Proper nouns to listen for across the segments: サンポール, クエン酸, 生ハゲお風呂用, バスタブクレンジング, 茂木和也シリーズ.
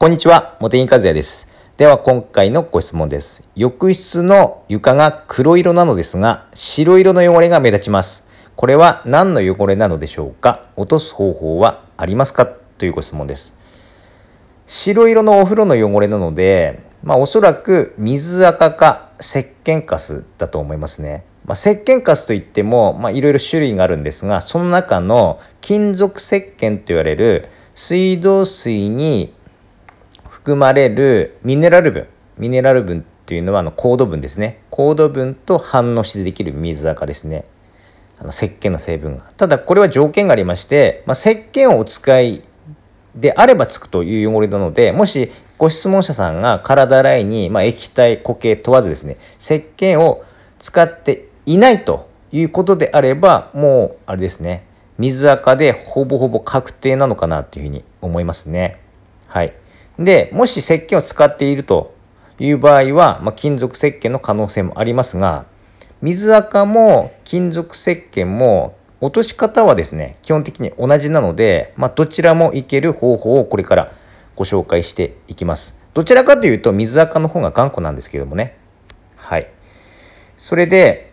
こんにちは、茂木和也です。では今回のご質問です。浴室の床が黒色なのですが、白色の汚れが目立ちます。これは何の汚れなのでしょうか？落とす方法はありますか？というご質問です。白色のお風呂の汚れなので、おそらく水垢か石鹸カスだと思いますね。石鹸カスといっても、いろいろ種類があるんですが、その中の金属石鹸と言われる水道水に含まれるミネラル分というのは硬度分ですね。硬度分と反応してできる水垢ですね。石鹸の成分が。ただこれは条件がありまして、石鹸をお使いであればつくという汚れなので、もしご質問者さんが体洗いに、液体固形問わずですね、石鹸を使っていないということであれば、もうあれですね、水垢でほぼほぼ確定なのかなというふうに思いますね。はい。で、もし石鹸を使っているという場合は、金属石鹸の可能性もありますが、水垢も金属石鹸も落とし方はですね、基本的に同じなので、どちらもいける方法をこれからご紹介していきます。どちらかというと水垢の方が頑固なんですけどもね。はい。それで、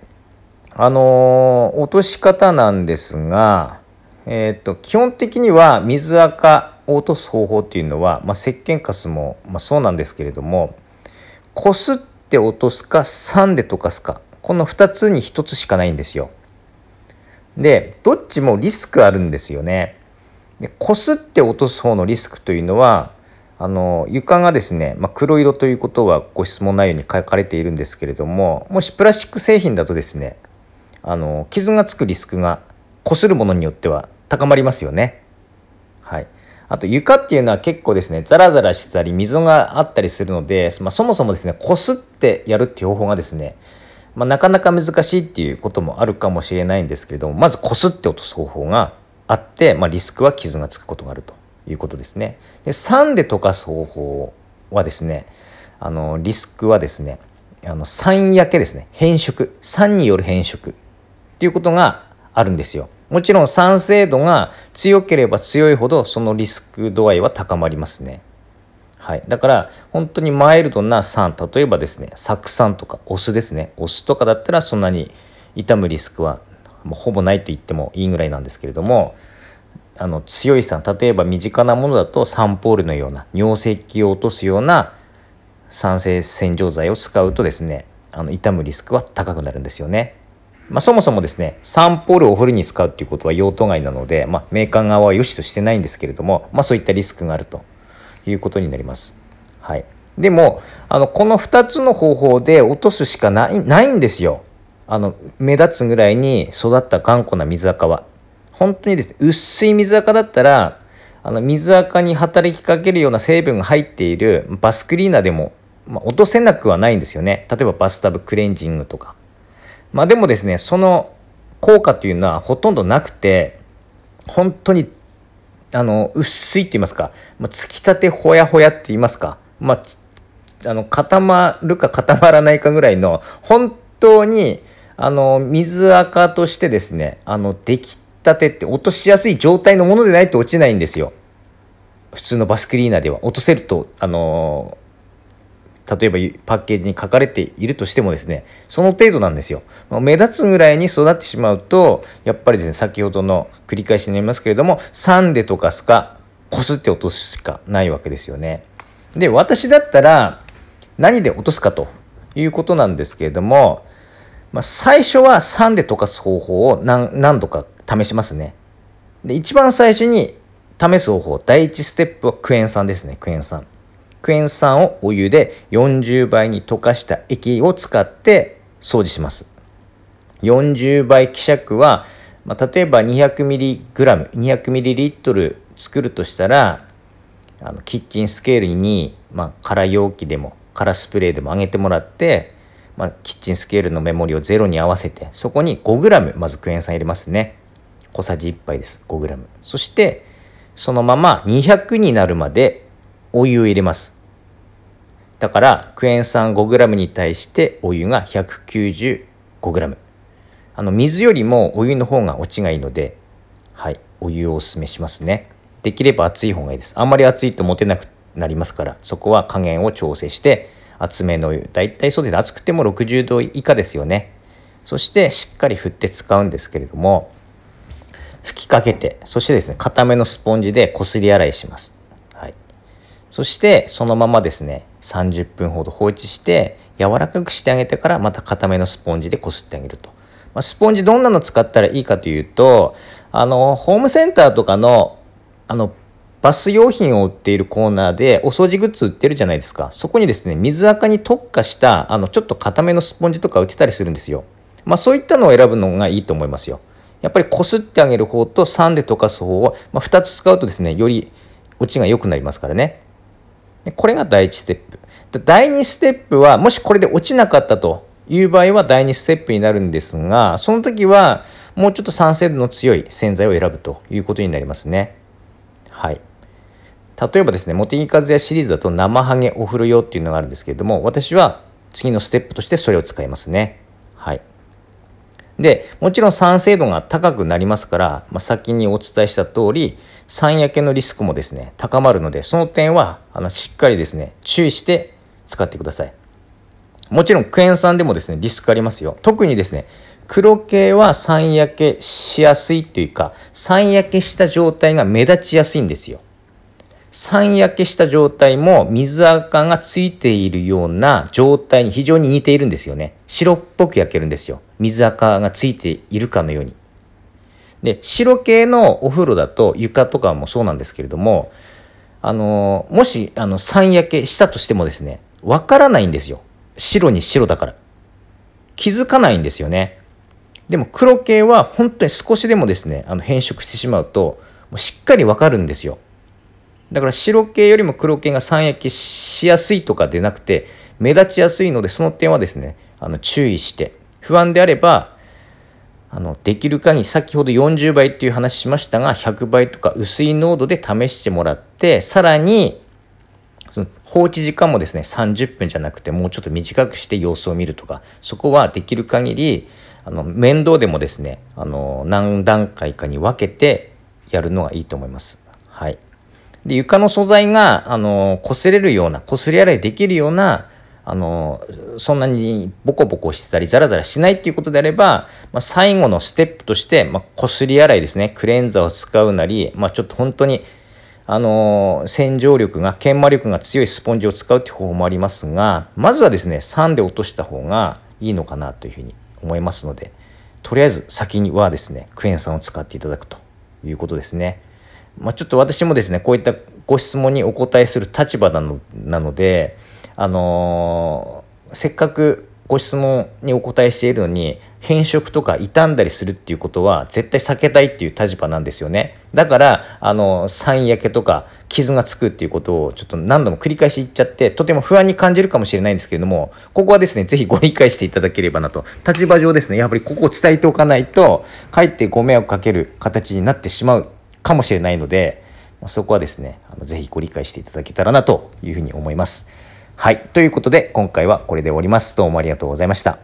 落とし方なんですが、基本的には水垢、落とす方法っていうのは、石鹸カスも、そうなんですけれども、こすって落とすか3で溶かすか、この2つに1つしかないんですよ。で、どっちもリスクあるんですよね。で、こすって落とす方のリスクというのは、床がですね、黒色ということはご質問内容に書かれているんですけれども、もしプラスチック製品だとですね、傷がつくリスクがこするものによっては高まりますよね。はい。あと床っていうのは結構ですね、ザラザラしてたり溝があったりするので、そもそもですね、こすってやるっていう方法がですね、なかなか難しいっていうこともあるかもしれないんですけれども、まずこすって落とす方法があって、リスクは傷がつくことがあるということですね。で、3で溶かす方法はですね、リスクはですね、3焼けですね、変色、3による変色っていうことがあるんですよ。もちろん酸性度が強ければ強いほどそのリスク度合いは高まりますね。はい。だから本当にマイルドな酸、例えばですね、酢酸とかお酢ですね。お酢とかだったらそんなに傷むリスクはほぼないと言ってもいいぐらいなんですけれども、強い酸、例えば身近なものだとサンポールのような尿石を落とすような酸性洗浄剤を使うとですね、傷むリスクは高くなるんですよね。そもそもですね、サンポールをお風呂に使うっていうことは用途外なので、メーカー側は良しとしてないんですけれども、そういったリスクがあるということになります。はい。でも、この2つの方法で落とすしかないんですよ。目立つぐらいに育った頑固な水垢は。本当にですね、薄い水垢だったら、水垢に働きかけるような成分が入っているバスクリーナーでも、落とせなくはないんですよね。例えばバスタブクレンジングとか。でもですね、その効果というのはほとんどなくて、本当に薄いと言いますか、突き立てほやほやって言いますか、固まるか固まらないかぐらいの、本当に水垢としてですね、出来たてって落としやすい状態のものでないと落ちないんですよ。普通のバスクリーナーでは落とせると例えばパッケージに書かれているとしてもですね、その程度なんですよ。目立つぐらいに育ってしまうと、やっぱりですね、先ほどの繰り返しになりますけれども、3で溶かすか、こすって落とすしかないわけですよね。で、私だったら何で落とすかということなんですけれども、最初は3で溶かす方法を何度か試しますね。で、一番最初に試す方法、第一ステップはクエン酸ですね、クエン酸。クエン酸をお湯で40倍に溶かした液を使って掃除します。40倍希釈は、例えば 200ml 作るとしたら、キッチンスケールに、空容器でも空スプレーでも上げてもらって、キッチンスケールの目盛りを0に合わせて、そこに 5g まずクエン酸入れますね。小さじ1杯です。5g。そしてそのまま200になるまでお湯を入れます。だからクエン酸 5g に対してお湯が 195g。水よりもお湯の方が落ちがいいので、はい、お湯をおすすめしますね。できれば熱い方がいいです。あんまり熱いと持てなくなりますから、そこは加減を調整して厚めのお湯、だいたいそうで熱くても60度以下ですよね。そしてしっかり振って使うんですけれども、吹きかけて、そしてですね、固めのスポンジでこすり洗いします。はい。そしてそのままですね、30分ほど放置して柔らかくしてあげてから、また固めのスポンジでこすってあげると。まあ、スポンジどんなの使ったらいいかというと、ホームセンターとかのバス用品を売っているコーナーでお掃除グッズ売ってるじゃないですか。そこにですね、水垢に特化したちょっと固めのスポンジとか売ってたりするんですよ。まあ、そういったのを選ぶのがいいと思いますよ。やっぱりこすってあげる方と酸で溶かす方を、まあ、2つ使うとですね、より落ちが良くなりますからね。でこれが第1ステップ。第2ステップは、もしこれで落ちなかったという場合は第2ステップになるんですが、その時はもうちょっと酸性度の強い洗剤を選ぶということになりますね。はい。例えばですね、茂木和也シリーズだと生ハゲお風呂用っていうのがあるんですけれども、私は次のステップとしてそれを使いますね。はい。で、もちろん酸性度が高くなりますから、まあ、先にお伝えした通り、酸焼けのリスクもですね、高まるので、その点はしっかりですね、注意して使ってください。もちろんクエン酸でもですね、リスクありますよ。特にですね、黒系は酸焼けしやすいというか、酸焼けした状態が目立ちやすいんですよ。酸焼けした状態も水垢がついているような状態に非常に似ているんですよね。白っぽく焼けるんですよ。水垢がついているかのように。で、白系のお風呂だと床とかもそうなんですけれども、もし酸焼けしたとしてもですね、わからないんですよ。白に白だから。気づかないんですよね。でも黒系は本当に少しでもですね、変色してしまうと、もうしっかりわかるんですよ。だから白系よりも黒系が酸焼けしやすいとかでなくて、目立ちやすいので、その点はですね、注意して、不安であれば、できる限り、先ほど40倍っていう話しましたが、100倍とか薄い濃度で試してもらって、さらに、その放置時間もですね、30分じゃなくて、もうちょっと短くして様子を見るとか、そこはできる限り、面倒でもですね、何段階かに分けてやるのがいいと思います。はい。で床の素材が擦れるような、擦り洗いできるようなそんなにボコボコしてたりザラザラしないっていうことであれば、まあ、最後のステップとして、まあ、擦り洗いですね、クレンザーを使うなり、まあ、ちょっと本当に洗浄力が研磨力が強いスポンジを使うっていう方法もありますが、まずはですね酸で落とした方がいいのかなというふうに思いますので、とりあえず先にはですねクエン酸を使っていただくということですね。まあ、ちょっと私もですねこういったご質問にお答えする立場なので、せっかくご質問にお答えしているのに変色とか傷んだりするっていうことは絶対避けたいっていう立場なんですよね。だから酸焼けとか傷がつくっていうことをちょっと何度も繰り返し言っちゃって、とても不安に感じるかもしれないんですけれども、ここはですねぜひご理解していただければなと。立場上ですねやっぱりここを伝えておかないとかえってご迷惑かける形になってしまうかもしれないので、そこはですねぜひご理解していただけたらなというふうに思います。はい、ということで今回はこれで終わります。どうもありがとうございました。